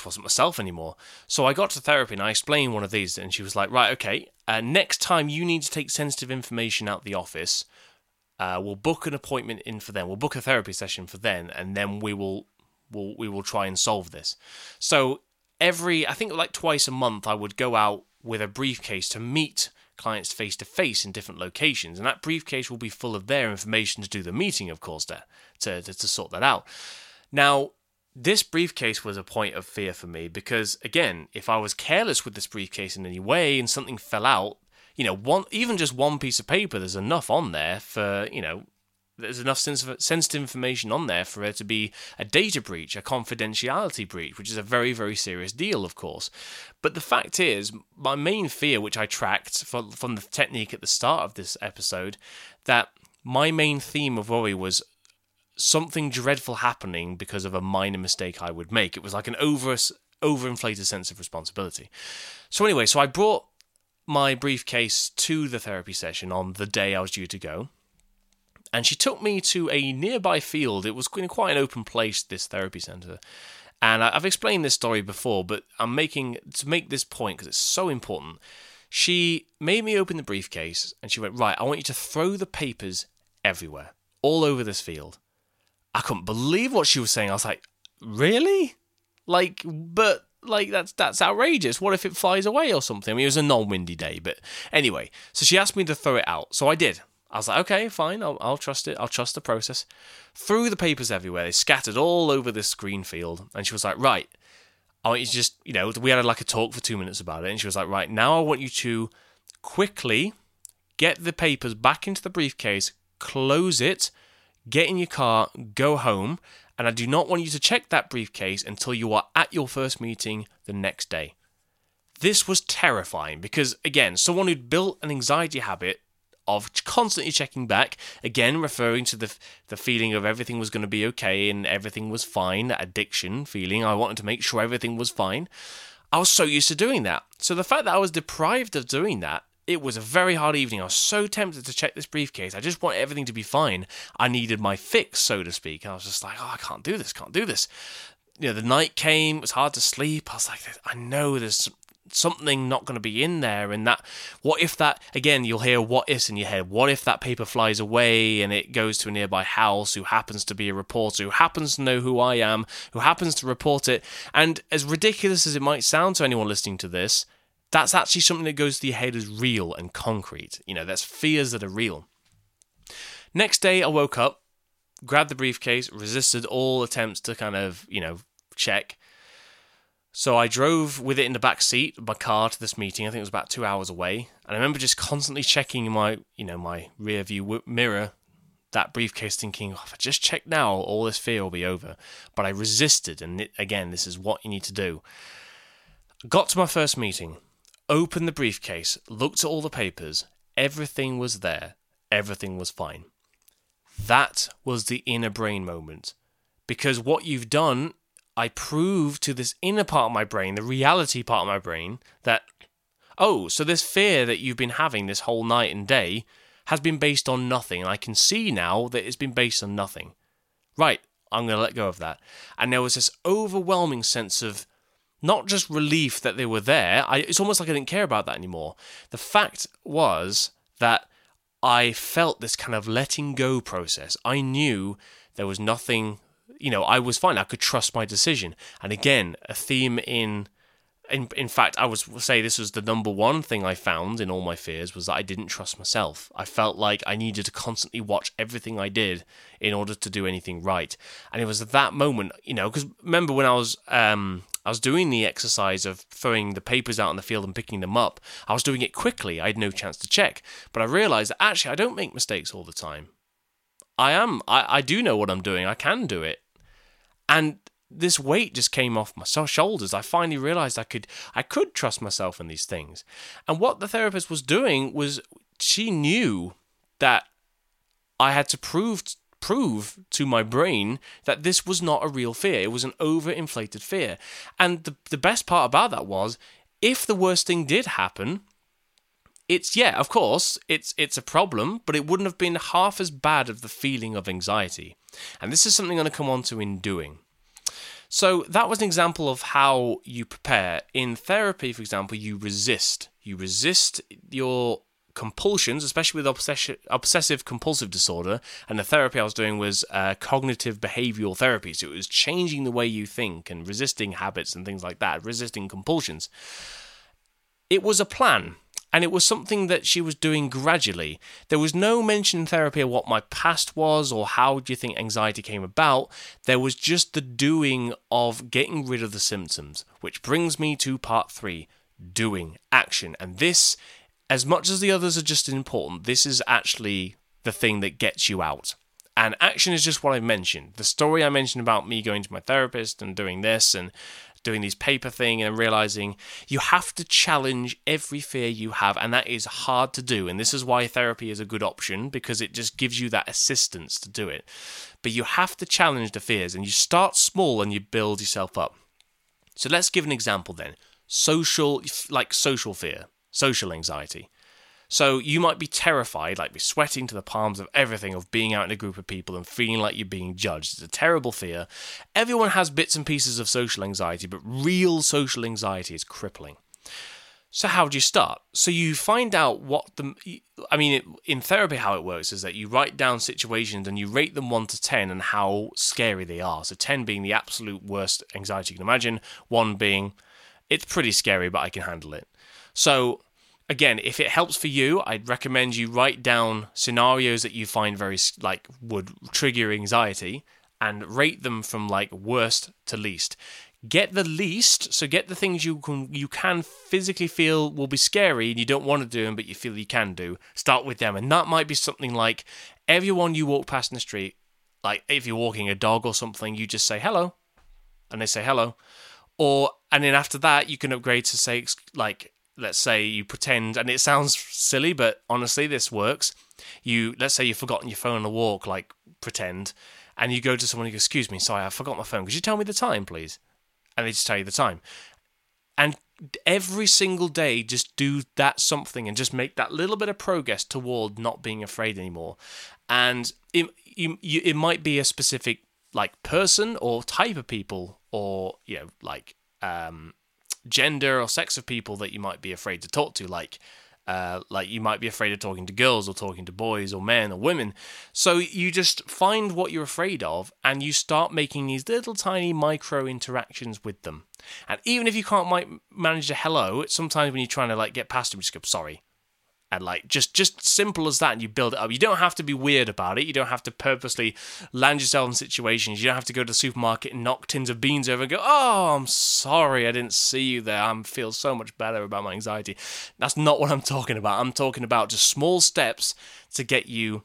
wasn't myself anymore. So I got to therapy and I explained one of these, and she was like, right, okay, next time you need to take sensitive information out the office, we'll book an appointment in for them. We'll book a therapy session for them, and then we will try and solve this. So I think like twice a month, I would go out with a briefcase to meet clients face to face in different locations. And that briefcase will be full of their information to do the meeting, of course, to sort that out. Now, this briefcase was a point of fear for me because, again, if I was careless with this briefcase in any way and something fell out, you know, one, even just one piece of paper, there's enough on there for, you know, there's enough sensitive information on there for there to be a data breach, a confidentiality breach, which is a very, very serious deal, of course. But the fact is, my main fear, which I tracked from the technique at the start of this episode, that my main theme of worry was something dreadful happening because of a minor mistake I would make. It was like an overinflated sense of responsibility. So anyway, so I brought my briefcase to the therapy session on the day I was due to go. And she took me to a nearby field. It was in quite an open place, this therapy centre. And I've explained this story before, but to make this point, because it's so important, she made me open the briefcase, and she went, right, I want you to throw the papers everywhere, all over this field. I couldn't believe what she was saying. I was like, really? Like, but... like, that's outrageous. What if it flies away or something? I mean, it was a non-windy day, but anyway. So she asked me to throw it out. So I did. I was like, okay, fine. I'll trust it. I'll trust the process. Threw the papers everywhere. They scattered all over this green field. And she was like, right, I want you to just, you know, we had like a talk for 2 minutes about it. And she was like, right, now I want you to quickly get the papers back into the briefcase, close it, get in your car, go home. And I do not want you to check that briefcase until you are at your first meeting the next day. This was terrifying because, again, someone who'd built an anxiety habit of constantly checking back, again, referring to the feeling of everything was going to be okay and everything was fine, that addiction feeling, I wanted to make sure everything was fine. I was so used to doing that. So the fact that I was deprived of doing that, it was a very hard evening. I was so tempted to check this briefcase. I just want everything to be fine. I needed my fix, so to speak. And I was just like, oh, I can't do this. You know, the night came. It was hard to sleep. I was like, I know there's something not going to be in there. And that, what if that, again, you'll hear what ifs in your head. What if that paper flies away and it goes to a nearby house who happens to be a reporter, who happens to know who I am, who happens to report it. And as ridiculous as it might sound to anyone listening to this, that's actually something that goes to your head as real and concrete. You know, that's fears that are real. Next day, I woke up, grabbed the briefcase, resisted all attempts to kind of, you know, check. So I drove with it in the back seat of my car to this meeting. I think it was about 2 hours away. And I remember just constantly checking my, you know, my rear view mirror, that briefcase, thinking, oh, if I just check now, all this fear will be over. But I resisted. And again, this is what you need to do. Got to my first meeting. Opened the briefcase, looked at all the papers, everything was there, everything was fine. That was the inner brain moment. Because what you've done, I proved to this inner part of my brain, the reality part of my brain, that, oh, so this fear that you've been having this whole night and day has been based on nothing. And I can see now that it's been based on nothing. Right, I'm going to let go of that. And there was this overwhelming sense of, not just relief that they were there. It's almost like I didn't care about that anymore. The fact was that I felt this kind of letting go process. I knew there was nothing, you know, I was fine. I could trust my decision. And again, a theme in fact, I would say this was the number one thing I found in all my fears was that I didn't trust myself. I felt like I needed to constantly watch everything I did in order to do anything right. And it was at that moment, you know, because remember when I was doing the exercise of throwing the papers out in the field and picking them up, I was doing it quickly. I had no chance to check. But I realized that actually I don't make mistakes all the time. I do know what I'm doing. I can do it. And this weight just came off my shoulders. I finally realized I could trust myself in these things. And what the therapist was doing was she knew that I had to prove to my brain that this was not a real fear. It was an overinflated fear. And the best part about that was, if the worst thing did happen, it's, yeah, of course, it's a problem, but it wouldn't have been half as bad of the feeling of anxiety. And this is something I'm going to come on to in doing. So that was an example of how you prepare. In therapy, for example, you resist your compulsions, especially with obsessive compulsive disorder. And the therapy I was doing was cognitive behavioral therapy. So it was changing the way you think and resisting habits and things like that, resisting compulsions. It was a plan. And it was something that she was doing gradually. There was no mention in therapy of what my past was or how do you think anxiety came about. There was just the doing of getting rid of the symptoms, which brings me to part 3, doing, action. And this as much as the others are just as important, this is actually the thing that gets you out. And action is just what I mentioned. The story I mentioned about me going to my therapist and doing this and doing these paper thing and realizing you have to challenge every fear you have, and that is hard to do. And this is why therapy is a good option, because it just gives you that assistance to do it. But you have to challenge the fears, and you start small and you build yourself up. So let's give an example then. Social fear, social anxiety. So you might be terrified, like be sweating to the palms of everything, of being out in a group of people and feeling like you're being judged. It's a terrible fear. Everyone has bits and pieces of social anxiety, but real social anxiety is crippling. So how do you start? So you find out in therapy, how it works is that you write down situations and you rate them 1 to 10 and how scary they are. So 10 being the absolute worst anxiety you can imagine, 1 being, it's pretty scary, but I can handle it. So again, if it helps for you, I'd recommend you write down scenarios that you find very would trigger anxiety and rate them from worst to least. Get the least, so get the things you can physically feel will be scary and you don't want to do them, but you feel you can do. Start with them, and that might be something like everyone you walk past in the street, like if you're walking a dog or something, you just say hello, and they say hello, and then after that you can upgrade to say let's say you pretend, and it sounds silly, but honestly, this works. Let's say you've forgotten your phone on a walk, pretend, and you go to someone and go, excuse me, sorry, I forgot my phone. Could you tell me the time, please? And they just tell you the time. And every single day, just do that something and just make that little bit of progress toward not being afraid anymore. And it might be a specific, person or type of people or, gender or sex of people that you might be afraid to talk to, you might be afraid of talking to girls or talking to boys or men or women. So you just find what you're afraid of and you start making these little tiny micro interactions with them. And even if you can't manage a hello, it's sometimes when you're trying to get past them, you just go, sorry. And just simple as that, and you build it up. You don't have to be weird about it. You don't have to purposely land yourself in situations. You don't have to go to the supermarket and knock tins of beans over and go, oh, I'm sorry, I didn't see you there. I feel so much better about my anxiety. That's not what I'm talking about. I'm talking about just small steps to get you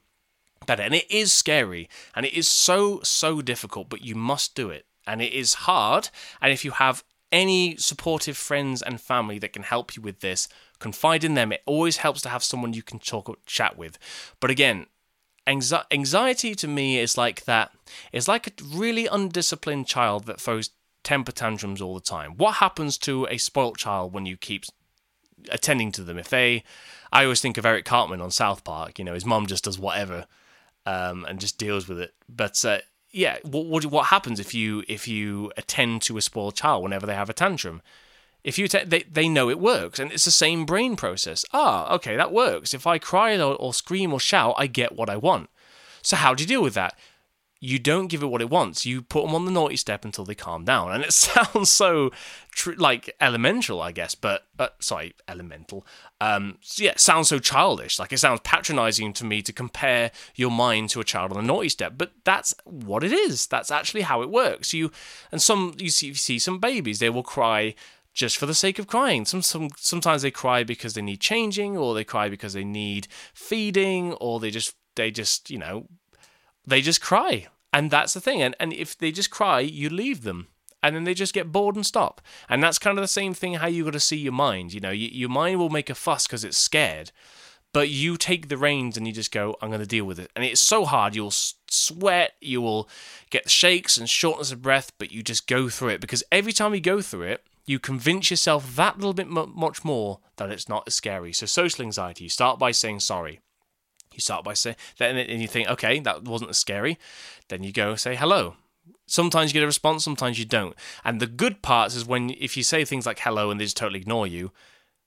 better. And it is scary, and it is so, so difficult, but you must do it. And it is hard, and if you have any supportive friends and family that can help you with this, confide in them. It always helps to have someone you can chat with. But again, anxiety to me is like that. It's like a really undisciplined child that throws temper tantrums all the time. What happens to a spoilt child when you keep attending to them? I always think of Eric Cartman on South Park. His mum just does whatever and just deals with it. But what happens if you attend to a spoiled child whenever they have a tantrum? If you they know it works, and it's the same brain process. Okay, that works. If I cry or scream or shout, I get what I want. So how do you deal with that? You don't give it what it wants. You put them on the naughty step until they calm down. And it sounds so elemental, I guess, but elemental. It sounds so childish. It sounds patronizing to me to compare your mind to a child on the naughty step, but that's what it is. That's actually how it works. You see some babies, they will cry just for the sake of crying. Sometimes they cry because they need changing, or they cry because they need feeding, or they just cry. And that's the thing. And if they just cry, you leave them. And then they just get bored and stop. And that's kind of the same thing how you got to see your mind. Your mind will make a fuss because it's scared. But you take the reins and you just go, I'm going to deal with it. And it's so hard. You'll sweat. You will get shakes and shortness of breath. But you just go through it. Because every time you go through it, you convince yourself that little bit much more that it's not as scary. So social anxiety, you start by saying sorry. You start by saying, then you think, okay, that wasn't as scary. Then you go say hello. Sometimes you get a response, sometimes you don't. And the good parts is if you say things like hello and they just totally ignore you,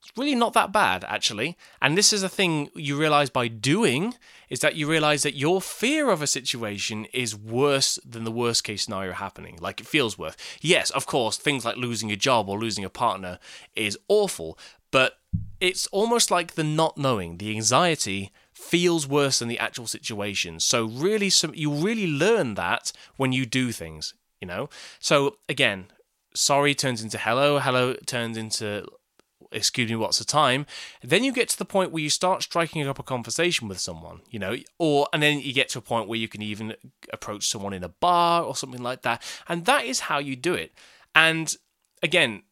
it's really not that bad, actually. And this is a thing you realize by doing, is that you realize that your fear of a situation is worse than the worst case scenario happening. It feels worse. Yes, of course, things like losing a job or losing a partner is awful, but it's almost like the not knowing, the anxiety feels worse than the actual situation. So really, you really learn that when you do things, So again, sorry turns into hello, hello turns into excuse me, lots of time. Then you get to the point where you start striking up a conversation with someone, you know, or, and then you get to a point where you can even approach someone in a bar or something like that. And that is how you do it. And again,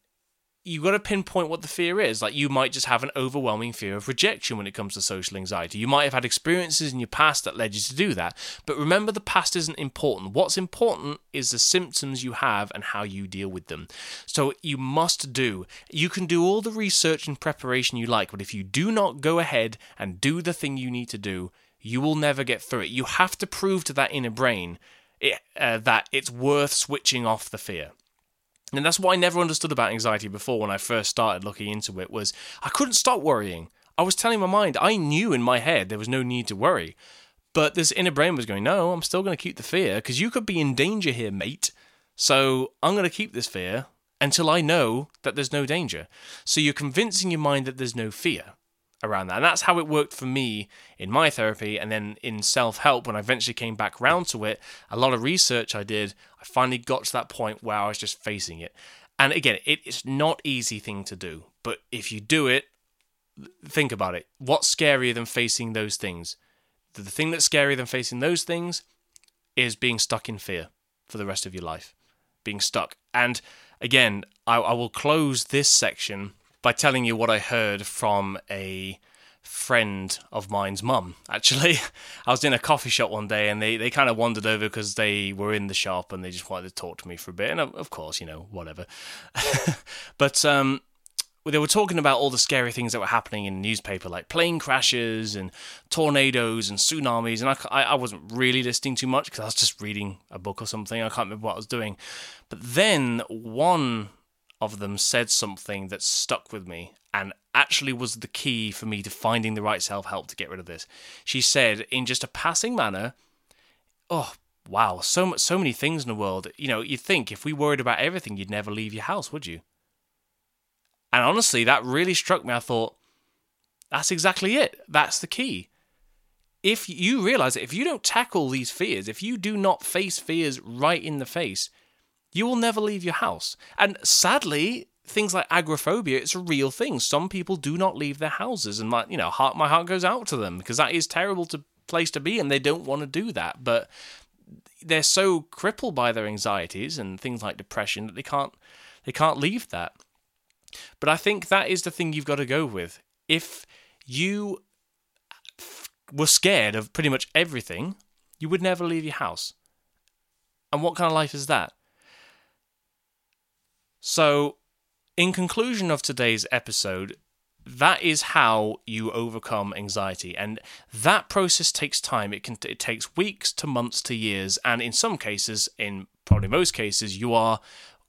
you've got to pinpoint what the fear is. Like, you might just have an overwhelming fear of rejection when it comes to social anxiety. You might have had experiences in your past that led you to do that. But remember, the past isn't important. What's important is the symptoms you have and how you deal with them. So you must do. You can do all the research and preparation you like, but if you do not go ahead and do the thing you need to do, you will never get through it. You have to prove to that inner brain that it's worth switching off the fear. And that's what I never understood about anxiety before when I first started looking into it, was I couldn't stop worrying. I was telling my mind, I knew in my head there was no need to worry. But this inner brain was going, no, I'm still going to keep the fear because you could be in danger here, mate. So I'm going to keep this fear until I know that there's no danger. So you're convincing your mind that there's no fear around that. And that's how it worked for me in my therapy. And then in self-help, when I eventually came back round to it, a lot of research I did, I finally got to that point where I was just facing it. And again, it's not an easy thing to do, but if you do it, think about it. What's scarier than facing those things? The thing that's scarier than facing those things is being stuck in fear for the rest of your life, being stuck. And again, I will close this section by telling you what I heard from a friend of mine's mum, actually. I was in a coffee shop one day and they kind of wandered over because they were in the shop and they just wanted to talk to me for a bit. And of course, you know, whatever. But they were talking about all the scary things that were happening in the newspaper, like plane crashes and tornadoes and tsunamis. And I wasn't really listening too much because I was just reading a book or something. I can't remember what I was doing. But then one of them said something that stuck with me and actually was the key for me to finding the right self-help to get rid of this. She said, in just a passing manner, oh, wow, so many things in the world. You know, you'd think if we worried about everything, you'd never leave your house, would you? And honestly, that really struck me. I thought, that's exactly it. That's the key. If you realize that if you don't tackle these fears, if you do not face fears right in the face, you will never leave your house. And sadly, things like agoraphobia, it's a real thing. Some people do not leave their houses. And my heart goes out to them because that is a terrible place to be and they don't want to do that. But they're so crippled by their anxieties and things like depression that they can't leave that. But I think that is the thing you've got to go with. If you were scared of pretty much everything, you would never leave your house. And what kind of life is that? So, in conclusion of today's episode, that is how you overcome anxiety. And that process takes time. It takes weeks to months to years. And in some cases, in probably most cases, you are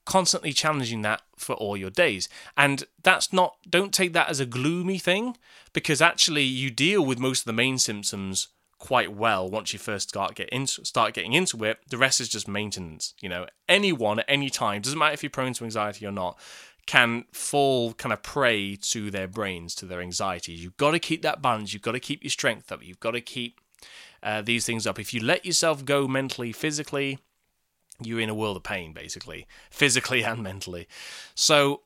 constantly challenging that for all your days. And don't take that as a gloomy thing, because actually you deal with most of the main symptoms quite well once you first start getting into it. The rest is just maintenance. You know, anyone at any time, doesn't matter if you're prone to anxiety or not, can fall kind of prey to their brains, to their anxieties. You've got to keep that balance. You've got to keep your strength up. You've got to keep these things up. If you let yourself go mentally, physically, you're in a world of pain, basically, physically and mentally. So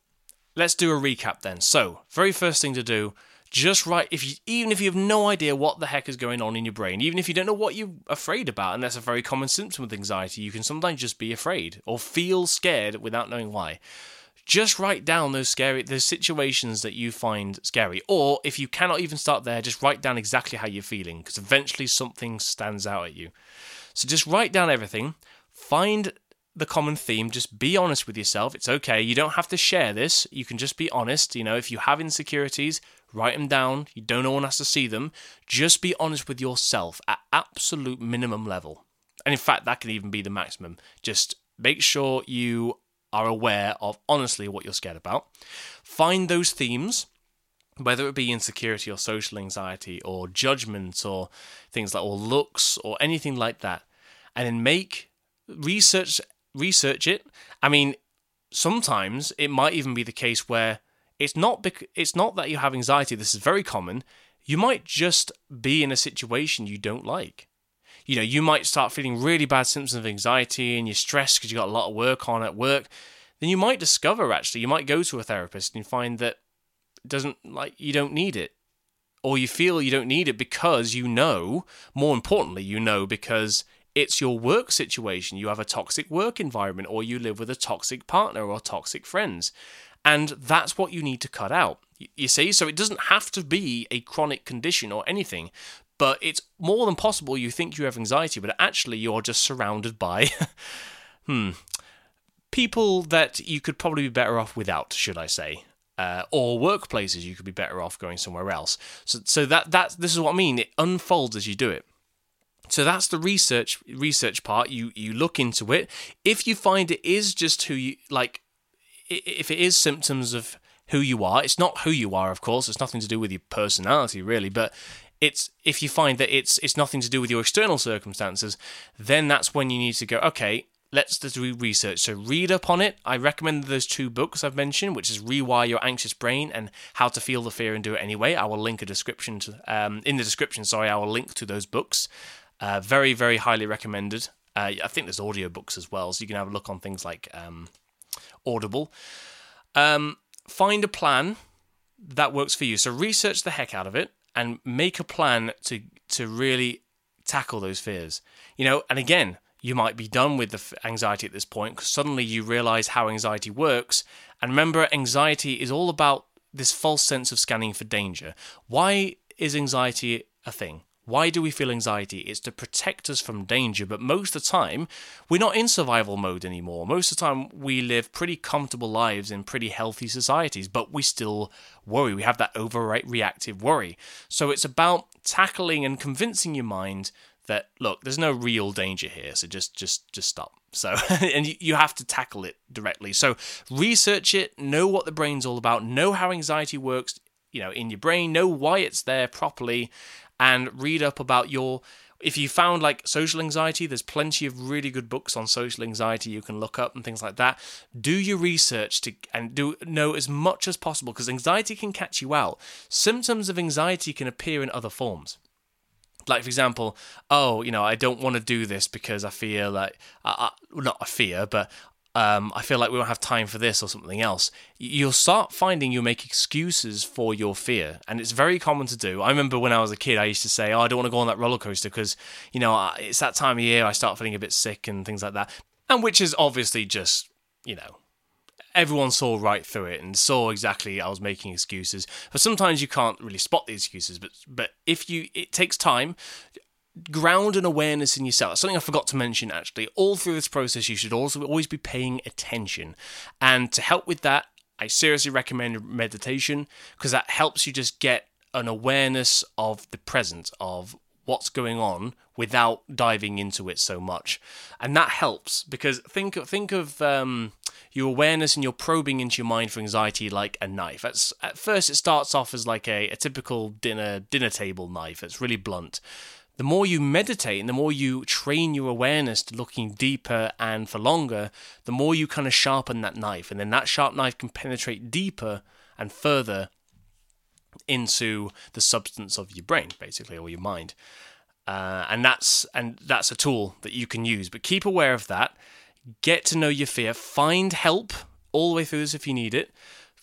let's do a recap then. So very first thing to do, just right, even if you have no idea what the heck is going on in your brain, even if you don't know what you're afraid about, and that's a very common symptom with anxiety, you can sometimes just be afraid or feel scared without knowing why. Just write down those situations that you find scary. Or if you cannot even start there, just write down exactly how you're feeling, because eventually something stands out at you. So just write down everything. Find the common theme, just be honest with yourself. It's okay. You don't have to share this. You can just be honest. You know, if you have insecurities, write them down. You don't know one has to see them. Just be honest with yourself at absolute minimum level. And in fact, that can even be the maximum. Just make sure you are aware of honestly what you're scared about. Find those themes, whether it be insecurity or social anxiety or judgment or things like, or looks or anything like that. And then research it. I mean, sometimes it might even be the case where it's not that you have anxiety. This is very common. You might just be in a situation you don't like. You know, you might start feeling really bad symptoms of anxiety and you're stressed because you got a lot of work on at work. Then you might discover, actually, you might go to a therapist and find that doesn't, like, you don't need it. Or you feel you don't need it because you know, more importantly, you know because it's your work situation. You have a toxic work environment, or you live with a toxic partner or toxic friends. And that's what you need to cut out. You see? So it doesn't have to be a chronic condition or anything, but it's more than possible you think you have anxiety, but actually you're just surrounded by people that you could probably be better off without, should I say. Or workplaces you could be better off going somewhere else. So that this is what I mean. It unfolds as you do it. So that's the research part. You look into it. If you find it is just who you, like, if it is symptoms of who you are, it's not who you are, of course. It's nothing to do with your personality, really. But it's, if you find that it's nothing to do with your external circumstances, then that's when you need to go, okay, let's do research. So read up on it. I recommend those two books I've mentioned, which is Rewire Your Anxious Brain and How to Feel the Fear and Do It Anyway. I will link a description to, in the description, sorry, I will link to those books. Very, very highly recommended. I think there's audiobooks as well, so you can have a look on things like Audible. Find a plan that works for you. So research the heck out of it and make a plan to really tackle those fears. You know, and again, you might be done with the anxiety at this point because suddenly you realize how anxiety works. And remember, anxiety is all about this false sense of scanning for danger. Why is anxiety a thing? Why do we feel anxiety? It's to protect us from danger. But most of the time, we're not in survival mode anymore. Most of the time, we live pretty comfortable lives in pretty healthy societies, but we still worry. We have that overreactive worry. So it's about tackling and convincing your mind that, look, there's no real danger here, so just stop. So, and you have to tackle it directly. So research it, know what the brain's all about, know how anxiety works, you know, in your brain, know why it's there properly, and read up about your, if you found like social anxiety, there's plenty of really good books on social anxiety you can look up and things like that. Do your research and know as much as possible, because anxiety can catch you out. Symptoms of anxiety can appear in other forms. Like, for example, I don't want to do this because I feel like, I feel like we won't have time for this or something else. You'll start finding you make excuses for your fear, and it's very common to do. I remember when I was a kid, I used to say, I don't want to go on that roller coaster because, you know, it's that time of year I start feeling a bit sick and things like that. And which is obviously just, you know, everyone saw right through it and saw exactly I was making excuses. But sometimes you can't really spot the excuses, but if you, it takes time. Ground an awareness in yourself. That's something I forgot to mention, actually. All through this process, you should also always be paying attention. And to help with that, I seriously recommend meditation, because that helps you just get an awareness of the present, of what's going on, without diving into it so much. And that helps, because think of your awareness and your probing into your mind for anxiety like a knife. At first, it starts off as like a typical dinner table knife. It's really blunt. The more you meditate and the more you train your awareness to looking deeper and for longer, the more you kind of sharpen that knife. And then that sharp knife can penetrate deeper and further into the substance of your brain, basically, or your mind. And that's a tool that you can use. But keep aware of that. Get to know your fear. Find help all the way through this if you need it.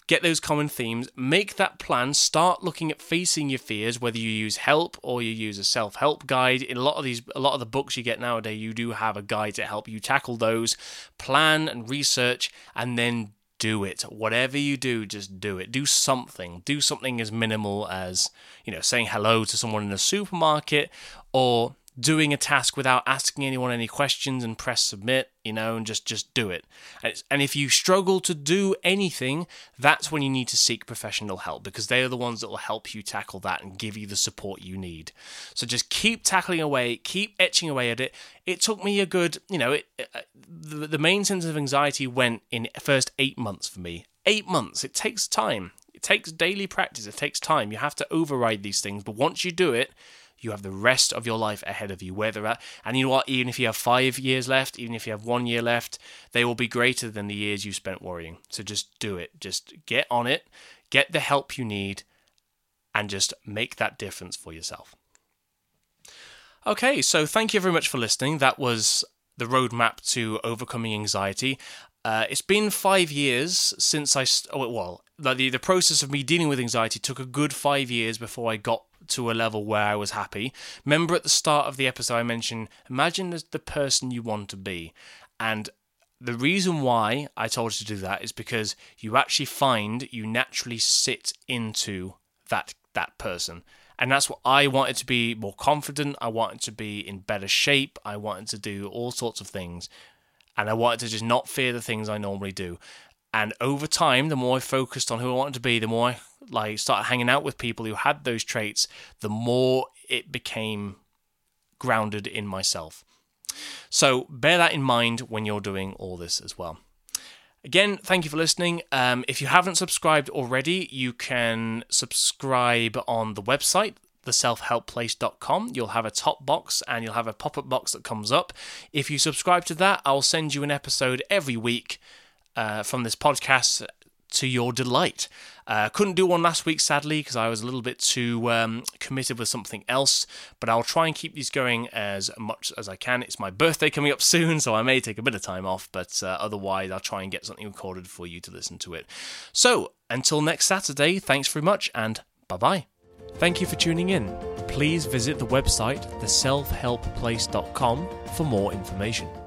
Get those common themes, make that plan, start looking at facing your fears, whether you use help or you use a self-help guide. In a lot of the books you get nowadays, you do have a guide to help you tackle those. Plan and research, and then do it. Whatever you do, just do it. Do something. Do something as minimal as, you know, saying hello to someone in a supermarket, or doing a task without asking anyone any questions and press submit, you know, and just do it. And if you struggle to do anything, that's when you need to seek professional help, because they are the ones that will help you tackle that and give you the support you need. So just keep tackling away, keep etching away at it. It took me a good, you know, the main sense of anxiety went in the first 8 months for me. 8 months, it takes time. It takes daily practice, it takes time. You have to override these things, but once you do it, you have the rest of your life ahead of you, and you know what, even if you have 5 years left, even if you have 1 year left, they will be greater than the years you spent worrying. So just do it. Just get on it, get the help you need, and just make that difference for yourself. Okay, so thank you very much for listening. That was the roadmap to overcoming anxiety. It's been 5 years since the process of me dealing with anxiety took a good 5 years before I got to a level where I was happy. Remember at the start of the episode I mentioned, imagine the person you want to be. And the reason why I told you to do that is because you actually find you naturally sit into that person. And that's what I wanted to be more confident. I wanted to be in better shape. I wanted to do all sorts of things. And I wanted to just not fear the things I normally do. And over time, the more I focused on who I wanted to be, the more I started hanging out with people who had those traits, the more it became grounded in myself. So bear that in mind when you're doing all this as well. Again, thank you for listening. If you haven't subscribed already, you can subscribe on the website, theselfhelpplace.com. You'll have a top box and you'll have a pop-up box that comes up. If you subscribe to that, I'll send you an episode every week from this podcast to your delight. Couldn't do one last week, sadly, because I was a little bit too committed with something else, but I'll try and keep these going as much as I can. It's my birthday coming up soon, so I may take a bit of time off, but otherwise I'll try and get something recorded for you to listen to it. So, until next Saturday, thanks very much, and bye-bye. Thank you for tuning in. Please visit the website, theselfhelpplace.com, for more information.